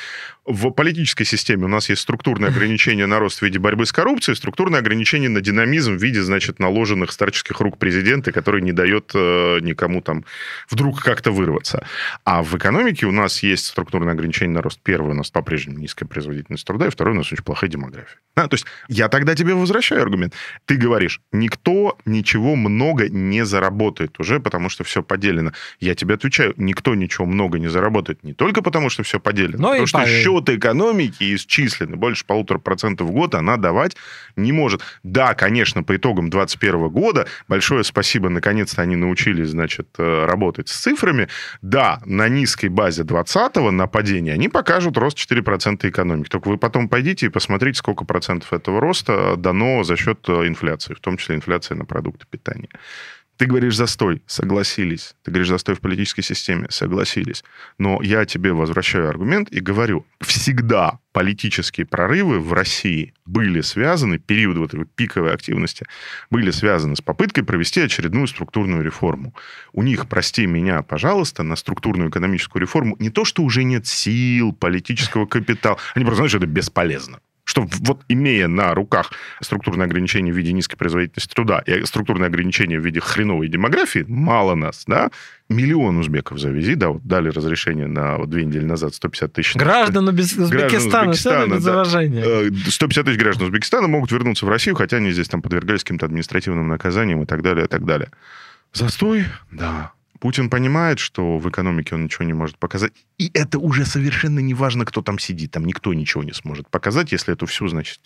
в политической системе у нас есть структурное ограничение на рост в виде борьбы с коррупцией, структурное ограничение на динамизм в виде, значит, наложенных старческих рук президента, который не дает э, никому там вдруг как-то вырваться. А в экономике у нас есть структурное ограничение на рост. Первое, у нас по-прежнему низкая производительность труда, и второе, у нас очень плохая демография. Да? То есть я тогда тебе возвращаю аргумент. Ты говоришь, никто ничего много не заработает уже, потому что все поделено. Я тебе отвечаю, никто ничего много не заработает не только потому, что все поделено, но потому что парень. Счет экономики исчислены. Больше полутора процентов в год она давать не может. Да, конечно, по итогам двадцать первого года большое спасибо, наконец-то они научились, значит, работать с цифрами. Да, на низкой базе двадцатого на падение они покажут рост четыре процента экономики. Только вы потом пойдите и посмотрите, сколько процентов этого роста дано за счет инфляции, в том числе инфляции на продукты питания. Ты говоришь застой, согласились. Ты говоришь застой в политической системе, согласились. Но я тебе возвращаю аргумент и говорю, всегда политические прорывы в России были связаны, период вот этой пиковой активности, были связаны с попыткой провести очередную структурную реформу. У них, прости меня, пожалуйста, на структурную экономическую реформу не то, что уже нет сил, политического капитала. Они просто знают, что это бесполезно. Что вот имея на руках структурные ограничения в виде низкой производительности труда и структурные ограничения в виде хреновой демографии, мало нас, да, миллион узбеков завези, да, вот дали разрешение на вот две недели назад сто пятьдесят тысяч... Граждан Узбекистана, граждан Узбекистана, да, сто пятьдесят тысяч граждан Узбекистана могут вернуться в Россию, хотя они здесь там подвергались каким-то административным наказаниям и так далее, и так далее. Застой? Да. Путин понимает, что в экономике он ничего не может показать. И это уже совершенно не важно, кто там сидит. Там никто ничего не сможет показать, если эту всю, значит,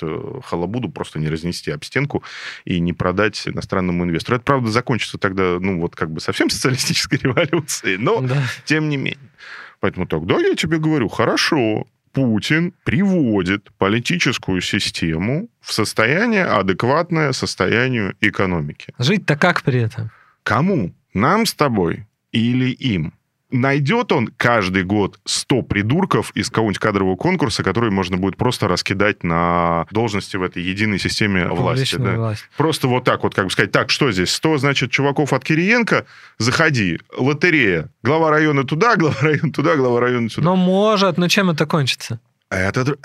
халабуду просто не разнести об стенку и не продать иностранному инвестору. Это, правда, закончится тогда, ну, вот как бы совсем социалистической революцией, но да. Тем не менее. Поэтому так, да, я тебе говорю, хорошо, Путин приводит политическую систему в состояние, адекватное состоянию экономики. Жить-то как при этом? Кому? Нам с тобой или им? Найдет он каждый год сто придурков из какого-нибудь кадрового конкурса, которые можно будет просто раскидать на должности в этой единой системе власти. Да. Власть. Просто вот так вот, как бы сказать, так, что здесь? сто, значит, чуваков от Кириенко, заходи, лотерея. Глава района туда, глава района туда, глава района сюда. Но может, но чем это кончится? Это...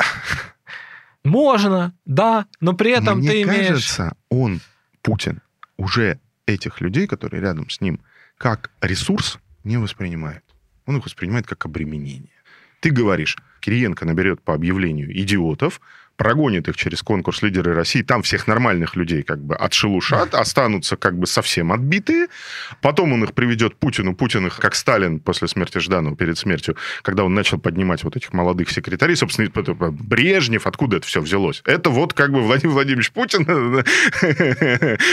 Можно, да, но при этом Мне ты имеешь... Мне кажется, он, Путин, уже... этих людей, которые рядом с ним, как ресурс не воспринимает. Он их воспринимает как обременение. Ты говоришь, Кириенко наберет по объявлению идиотов, прогонит их через конкурс «Лидеры России», там всех нормальных людей как бы отшелушат, останутся как бы совсем отбитые, потом он их приведет Путину, Путин их, как Сталин после смерти Жданова, перед смертью, когда он начал поднимать вот этих молодых секретарей, собственно, Брежнев, откуда это все взялось? Это вот как бы Владимир Владимирович Путин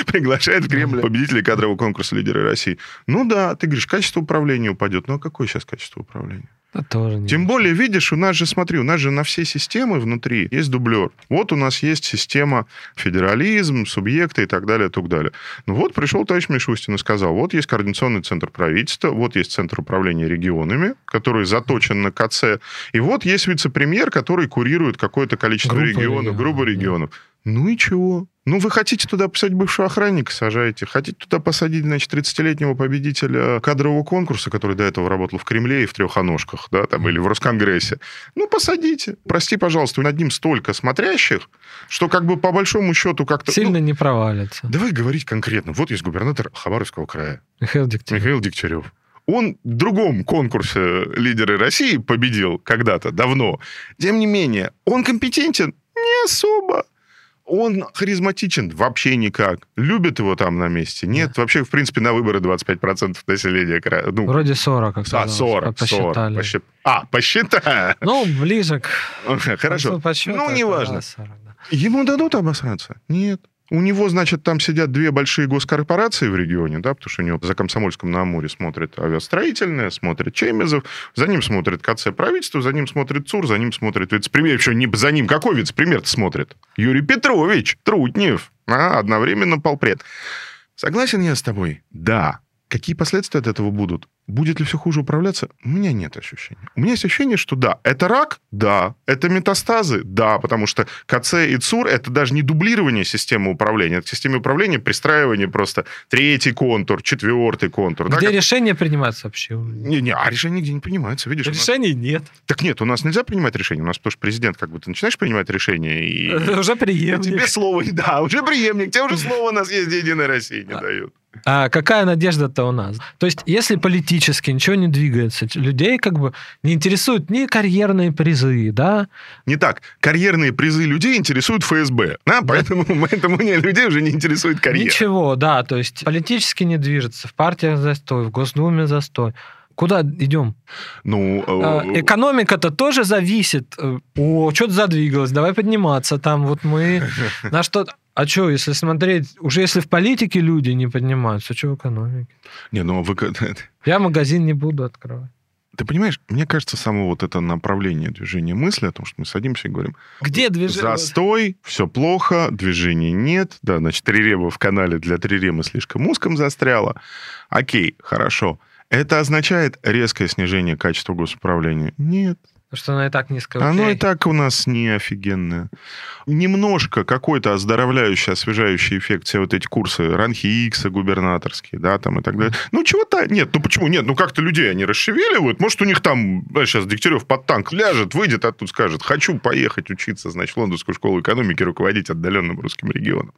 приглашает в Кремль победителей кадрового конкурса «Лидеры России». Ну да, ты говоришь, качество управления упадет, ну а какое сейчас качество управления? Да, тоже не Тем важно. Более, видишь, у нас же, смотри, у нас же на все системы внутри есть дублер. Вот у нас есть система федерализм, субъекты и так далее, и так далее. Ну вот пришел товарищ Мишустин и сказал, вот есть координационный центр правительства, вот есть центр управления регионами, который заточен на КЦ, и вот есть вице-премьер, который курирует какое-то количество группа регионов, регионов, группы регионов. Да. Ну и чего? Ну, вы хотите туда посадить бывшего охранника, сажаете. Хотите туда посадить, значит, тридцатилетнего победителя кадрового конкурса, который до этого работал в Кремле и в Трехоножках, да, там, или в Росконгрессе. Ну, посадите. Прости, пожалуйста, над ним столько смотрящих, что как бы по большому счету как-то... Сильно ну, не провалится. Давай говорить конкретно. Вот есть губернатор Хабаровского края. Михаил Дегтярев. Михаил Дегтярев. Он в другом конкурсе «Лидеры России» победил когда-то, давно. Тем не менее, он компетентен не особо. Он харизматичен вообще никак. Любят его там на месте? Нет. Да. Вообще, в принципе, на выборы двадцать пять процентов населения... Ну, вроде сорок, как сказал. А, сорок, сорок. Посчитали. А, посчитали. Ну, ближе к... Хорошо. Ну, неважно. сорок, да. Ему дадут обосраться? Нет. У него, значит, там сидят две большие госкорпорации в регионе, да, потому что у него за Комсомольском на Амуре смотрит Авиастроительное, смотрит Чемезов, за ним смотрит КЦ правительство, за ним смотрит ЦУР, за ним смотрит вице-премьер. Еще не за ним какой вице-премьер-то смотрит? Юрий Петрович Трутнев, а, одновременно полпред. Согласен я с тобой? Да. Какие последствия от этого будут? Будет ли все хуже управляться? У меня нет ощущения. У меня есть ощущение, что да, это рак? Да. Это метастазы? Да. Потому что КЦ и ЦУР – это даже не дублирование системы управления. Это к системе управления пристраивание просто третий контур, четвертый контур. Где да, решения как... принимаются вообще? Не-не, а решения нигде не принимаются, видишь. Решений нас... нет. Так нет, у нас нельзя принимать решения. У нас потому что президент, как бы ты начинаешь принимать решения, и... Уже преемник. Тебе слово, да, уже преемник. Тебе уже слово у нас есть, «Единая Россия» не дают. А какая надежда-то у нас? То есть, если политически ничего не двигается, людей как бы не интересуют ни карьерные призы, да? Не так. Карьерные призы людей интересуют ФСБ, да? Поэтому, поэтому людей уже не интересует карьера. Ничего, да. То есть, политически не движется. В партиях застой, в Госдуме застой. Куда идем? Ну, э... экономика-то тоже зависит. О, что-то задвигалось, давай подниматься там. Вот мы на что... А что, если смотреть, уже если в политике люди не поднимаются, что в экономике? Не, ну вы... Я магазин не буду открывать. Ты понимаешь, мне кажется, само вот это направление движения мысли, о том, что мы садимся и говорим... Где движение? Застой, все плохо, движения нет. Да, значит, Трирема в канале для Триремы слишком узком застряла. Окей, хорошо. Это означает резкое снижение качества госуправления? Нет. Потому что оно и так низкое. Оно и так у нас не офигенное. Немножко какой-то оздоровляющий, освежающий эффект, все вот эти курсы, ранхи-иксы губернаторские, да, там и так далее. Ну, чего-то нет. Ну, почему нет? Ну, как-то людей они расшевеливают. Может, у них там, да, сейчас Дегтярев под танк ляжет, выйдет оттуда, скажет, хочу поехать учиться, значит, в Лондонскую школу экономики, руководить отдаленным русским регионом.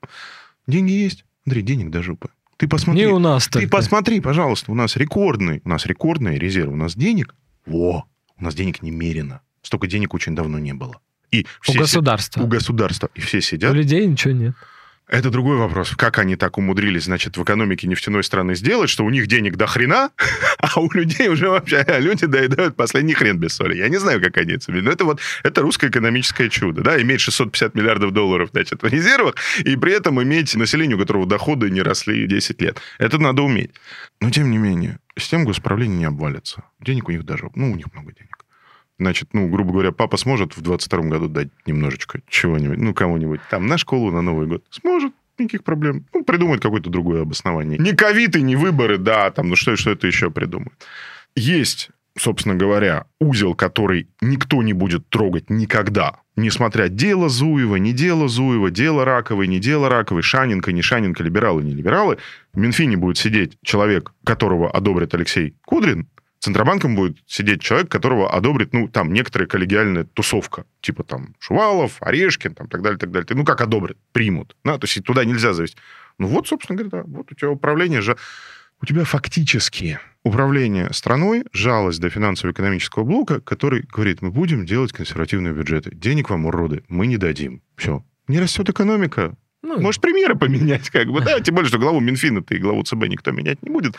Деньги есть? Андрей, денег до жопы. Ты посмотри. Не у нас Ты только. посмотри, пожалуйста, у нас рекордный, у нас рекордные резервы, у нас денег. Во! У нас денег немерено. Столько денег очень давно не было. И все у государства. Си... У государства. И все сидят. У людей ничего нет. Это другой вопрос. Как они так умудрились, значит, в экономике нефтяной страны сделать, что у них денег до хрена, а у людей уже вообще люди доедают последний хрен без соли. Я не знаю, как они это собирают. Но это вот это русское экономическое чудо. Да? Иметь шестьсот пятьдесят миллиардов долларов, значит, в резервах, и при этом иметь население, у которого доходы не росли десять лет. Это надо уметь. Но, тем не менее, система госуправления не обвалится. Денег у них даже... Ну, у них много денег. Значит, ну, грубо говоря, папа сможет в двадцать втором году дать немножечко чего-нибудь, ну, кому-нибудь там на школу, на Новый год. Сможет, никаких проблем. Ну, придумает какое-то другое обоснование. Не ковид и не выборы, да, там, ну, что, что это еще придумает. Есть, собственно говоря, узел, который никто не будет трогать никогда. Несмотря дело Зуева, не дело Зуева, дело Раковой, не дело Раковой, Шаненко, не Шаненко, либералы, не либералы. В Минфине будет сидеть человек, которого одобрит Алексей Кудрин. Центробанком будет сидеть человек, которого одобрит, ну, там, некоторая коллегиальная тусовка. Типа, там, Шувалов, Орешкин, там, так далее, так далее. Ну, как одобрят? Примут. Да? То есть, туда нельзя завести. Ну, вот, собственно говоря, да, вот у тебя управление же... у тебя фактически управление страной жалось до финансово-экономического блока, который говорит, мы будем делать консервативные бюджеты. Денег вам, уроды, мы не дадим. Все. Не растет экономика. Ну, можешь премьера поменять, как бы, да? Тем более, что главу Минфина-то и главу ЦБ никто менять не будет.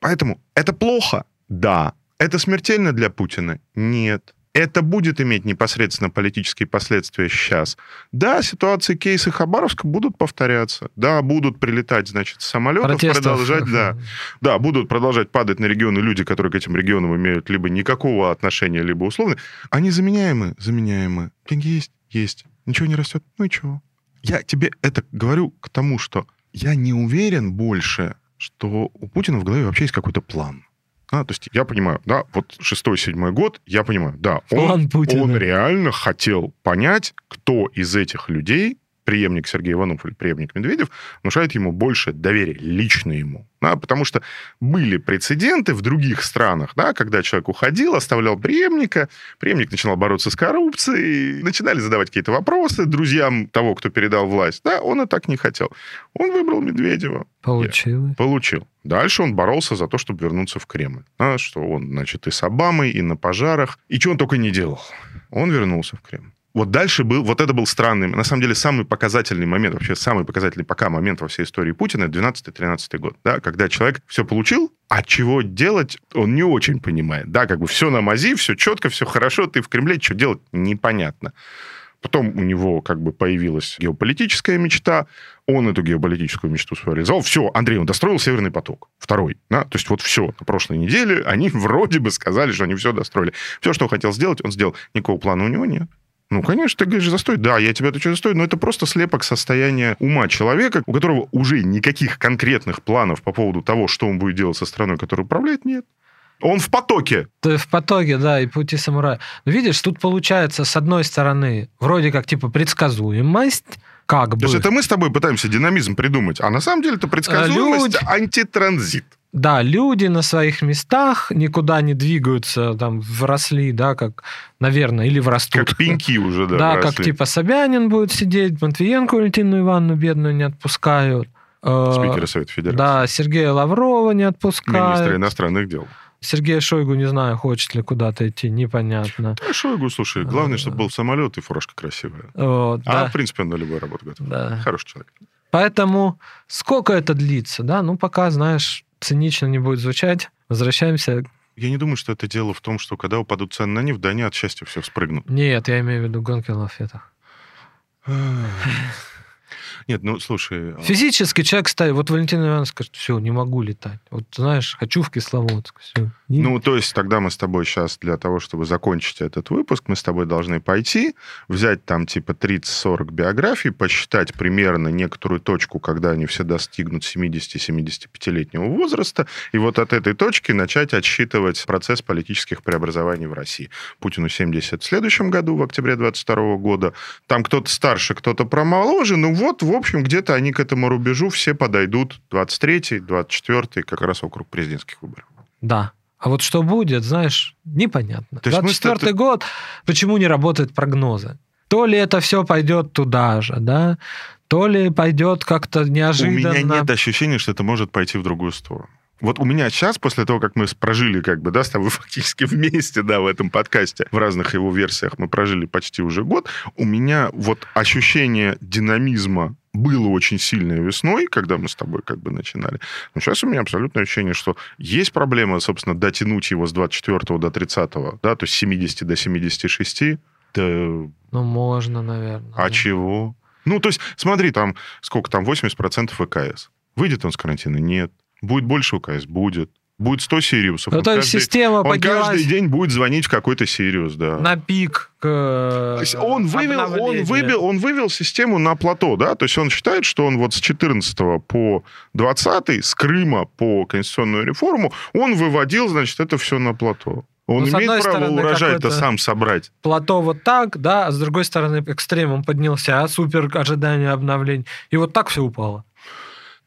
Поэтому это плохо? Да. Это смертельно для Путина? Нет. Это будет иметь непосредственно политические последствия сейчас. Да, ситуации, кейсы Хабаровска будут повторяться. Да, будут прилетать, значит, с самолетов, протестов. Продолжать, да. Да, будут продолжать падать на регионы люди, которые к этим регионам имеют либо никакого отношения, либо условно. Они заменяемы, заменяемы. Деньги есть, есть. Ничего не растет, ну и чего? Я тебе это говорю к тому, что я не уверен больше, что у Путина в голове вообще есть какой-то план. А, то есть я понимаю, да, вот шестой-седьмой год, я понимаю, да, он, он реально хотел понять, кто из этих людей, преемник Сергей Иванов или преемник Медведев, внушает ему больше доверия, лично ему. Да, потому что были прецеденты в других странах, да, когда человек уходил, оставлял преемника, преемник начинал бороться с коррупцией, начинали задавать какие-то вопросы друзьям того, кто передал власть. Да, он и так не хотел. Он выбрал Медведева. Получил. Я. Получил. Дальше он боролся за то, чтобы вернуться в Кремль. А, что он, значит, и с Обамой, и на пожарах, и чего он только не делал. Он вернулся в Кремль. Вот дальше был, вот это был странный, на самом деле, самый показательный момент, вообще самый показательный пока момент во всей истории Путина, двенадцатый-тринадцатый год, да, когда человек все получил, а чего делать, он не очень понимает, да, как бы все на мази, все четко, все хорошо, ты в Кремле, что делать, непонятно. Потом у него как бы появилась геополитическая мечта, он эту геополитическую мечту свою реализовал. Все, Андрей, он достроил Северный поток, второй. Да? То есть вот все, на прошлой неделе они вроде бы сказали, что они все достроили. Все, что хотел сделать, он сделал. Никакого плана у него нет. Ну, конечно, ты говоришь, застой. Да, я тебя отвечаю, застой, но это просто слепок состояния ума человека, у которого уже никаких конкретных планов по поводу того, что он будет делать со страной, которая управляет, нет. Он в потоке. Ты в потоке, да, и пути самурая. Но видишь, тут получается, с одной стороны, вроде как, типа, предсказуемость, как бы... То есть это мы с тобой пытаемся динамизм придумать, а на самом деле это предсказуемость, Люди... антитранзит. Да, люди на своих местах никуда не двигаются, там, вросли, да, как, наверное, или врастут. Как пеньки уже, да, Да, вросли. Как, типа, Собянин будет сидеть, Матвиенко Валентину Ивановну бедную не отпускают. Спикера Совета Федерации. Да, Сергея Лаврова не отпускают. Министра иностранных дел. Сергея Шойгу, не знаю, хочет ли куда-то идти, непонятно. Да, Шойгу, слушай, главное, чтобы был самолет и фуражка красивая. Вот, а, да. В принципе, он на любую работу готов. Да. Хороший человек. Поэтому сколько это длится, да? Ну, пока, знаешь, цинично не будет звучать. Возвращаемся. Я не думаю, что это дело в том, что когда упадут цены на нефть, да они от счастья все вспрыгнут. Нет, я имею в виду гонки на лафетах. Нет, ну, слушай... Физически человек ставит... Вот Валентина Ивановна скажет, все, не могу летать. Вот, знаешь, хочу в Кисловодск. Все. Ну, то есть тогда мы с тобой сейчас для того, чтобы закончить этот выпуск, мы с тобой должны пойти, взять там типа тридцать-сорок биографий, посчитать примерно некоторую точку, когда они все достигнут семидесяти-семидесятипятилетнего возраста, и вот от этой точки начать отсчитывать процесс политических преобразований в России. Путину семьдесят в следующем году, в октябре двадцать второго года. Там кто-то старше, кто-то промоложе, ну вот, в общем, где-то они к этому рубежу все подойдут двадцать третий, двадцать четвёртый, как раз вокруг президентских выборов. Да. А вот что будет, знаешь, непонятно. двадцать четвёртый год, почему не работают прогнозы? То ли это все пойдет туда же, да, то ли пойдет как-то неожиданно. У меня нет ощущения, что это может пойти в другую сторону. Вот у меня сейчас, после того, как мы прожили, как бы, да, с тобой фактически вместе, да, в этом подкасте, в разных его версиях мы прожили почти уже год, у меня вот ощущение динамизма было очень сильное весной, когда мы с тобой как бы начинали. Но сейчас у меня абсолютное ощущение, что есть проблема, собственно, дотянуть его с двадцать четвёртого до тридцатого, да, то есть с семидесяти до семидесяти шести. Да... Ну, можно, наверное. А да. Чего? Ну, то есть, смотри, там сколько там, восемьдесят процентов ЭКС. Выйдет он с карантина? Нет. Будет больше УКС? Будет. Будет сто Сириусов. Ну, он то есть каждый, система он поднялась... каждый день будет звонить в какой-то Сириус, да. На пик. К... Он, вывел, он, вывел, он вывел систему на плато, да. То есть он считает, что он вот с четырнадцатого по двадцатый, с Крыма по конституционную реформу, он выводил, значит, это все на плато. Он ну, имеет право урожай-то сам собрать. Плато вот так, да, а с другой стороны экстремум поднялся, а супер ожидание обновлений. И вот так все упало.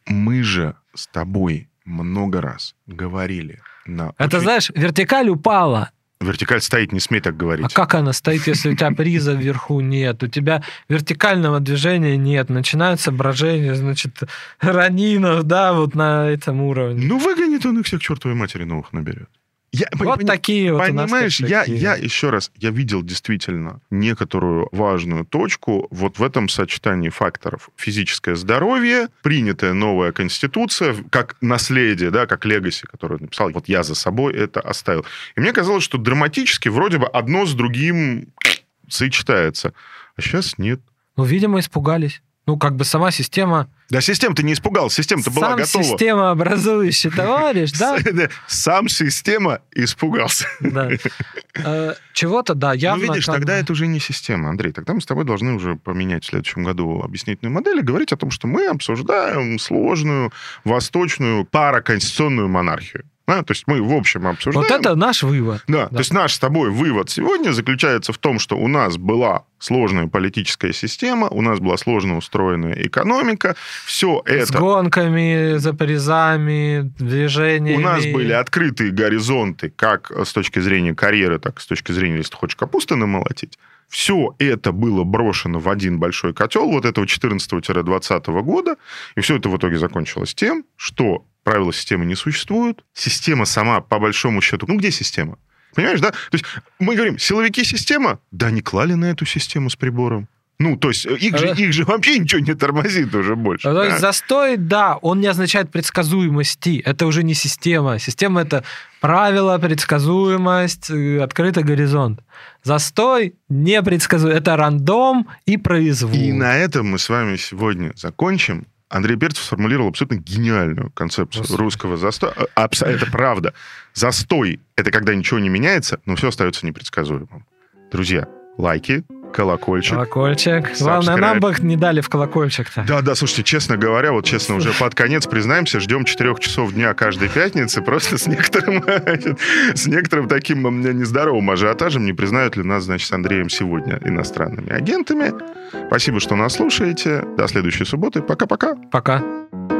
Мы же с тобой много раз говорили на... Это, очень... знаешь, вертикаль упала, Вертикаль стоит, не смей так говорить. А как она стоит, если у тебя приза вверху нет? У тебя вертикального движения нет. Начинаются брожения, значит, ранинов, да, вот на этом уровне. Ну, выгонит он их всех к чертовой матери, новых наберет. Я, вот пони, такие вот у нас. Понимаешь, я, я еще раз, я видел действительно некоторую важную точку вот в этом сочетании факторов. Физическое здоровье, принятая новая конституция, как наследие, да, как легаси, которую написал, вот я за собой это оставил. И мне казалось, что драматически вроде бы одно с другим сочетается. А сейчас нет. Ну, видимо, испугались. Ну, как бы сама система... Да, система-то не испугалась, система-то была готова. Сам системообразующий товарищ, да? Сам система испугался. Чего-то, да, явно... Ну, видишь, тогда это уже не система, Андрей. Тогда мы с тобой должны уже поменять в следующем году объяснительную модель и говорить о том, что мы обсуждаем сложную восточную параконституционную монархию. А, то есть мы, в общем, обсуждаем... Вот это наш вывод. Да, да, то есть наш с тобой вывод сегодня заключается в том, что у нас была сложная политическая система, у нас была сложно устроенная экономика, все это... С гонками, за призами, движениями... У нас были открытые горизонты, как с точки зрения карьеры, так и с точки зрения, если ты хочешь капусты намолотить. Все это было брошено в один большой котел вот этого четырнадцатого-двадцатого года, и все это в итоге закончилось тем, что... Правила системы не существуют. Система сама, по большому счету... Ну, где система? Понимаешь, да? То есть мы говорим, силовики система? Да, не клали на эту систему с прибором. Ну, то есть их же, их же вообще ничего не тормозит уже больше. То есть застой, да, он не означает предсказуемости. Это уже не система. Система — это правила, предсказуемость, открытый горизонт. Застой непредсказуем. Это рандом и произвол. И на этом мы с вами сегодня закончим. Андрей Перцев сформулировал абсолютно гениальную концепцию Господи. русского застоя. Это правда. Застой — это когда ничего не меняется, но все остается непредсказуемым. Друзья, лайки, колокольчик. Колокольчик. Главное, нам бы не дали в колокольчик-то. Да-да, слушайте, честно говоря, вот честно уже под конец признаемся, ждем четырёх часов дня каждой пятницы просто с некоторым с некоторым таким нездоровым ажиотажем, не признают ли нас, значит, с Андреем сегодня иностранными агентами. Спасибо, что нас слушаете. До следующей субботы. Пока-пока. Пока.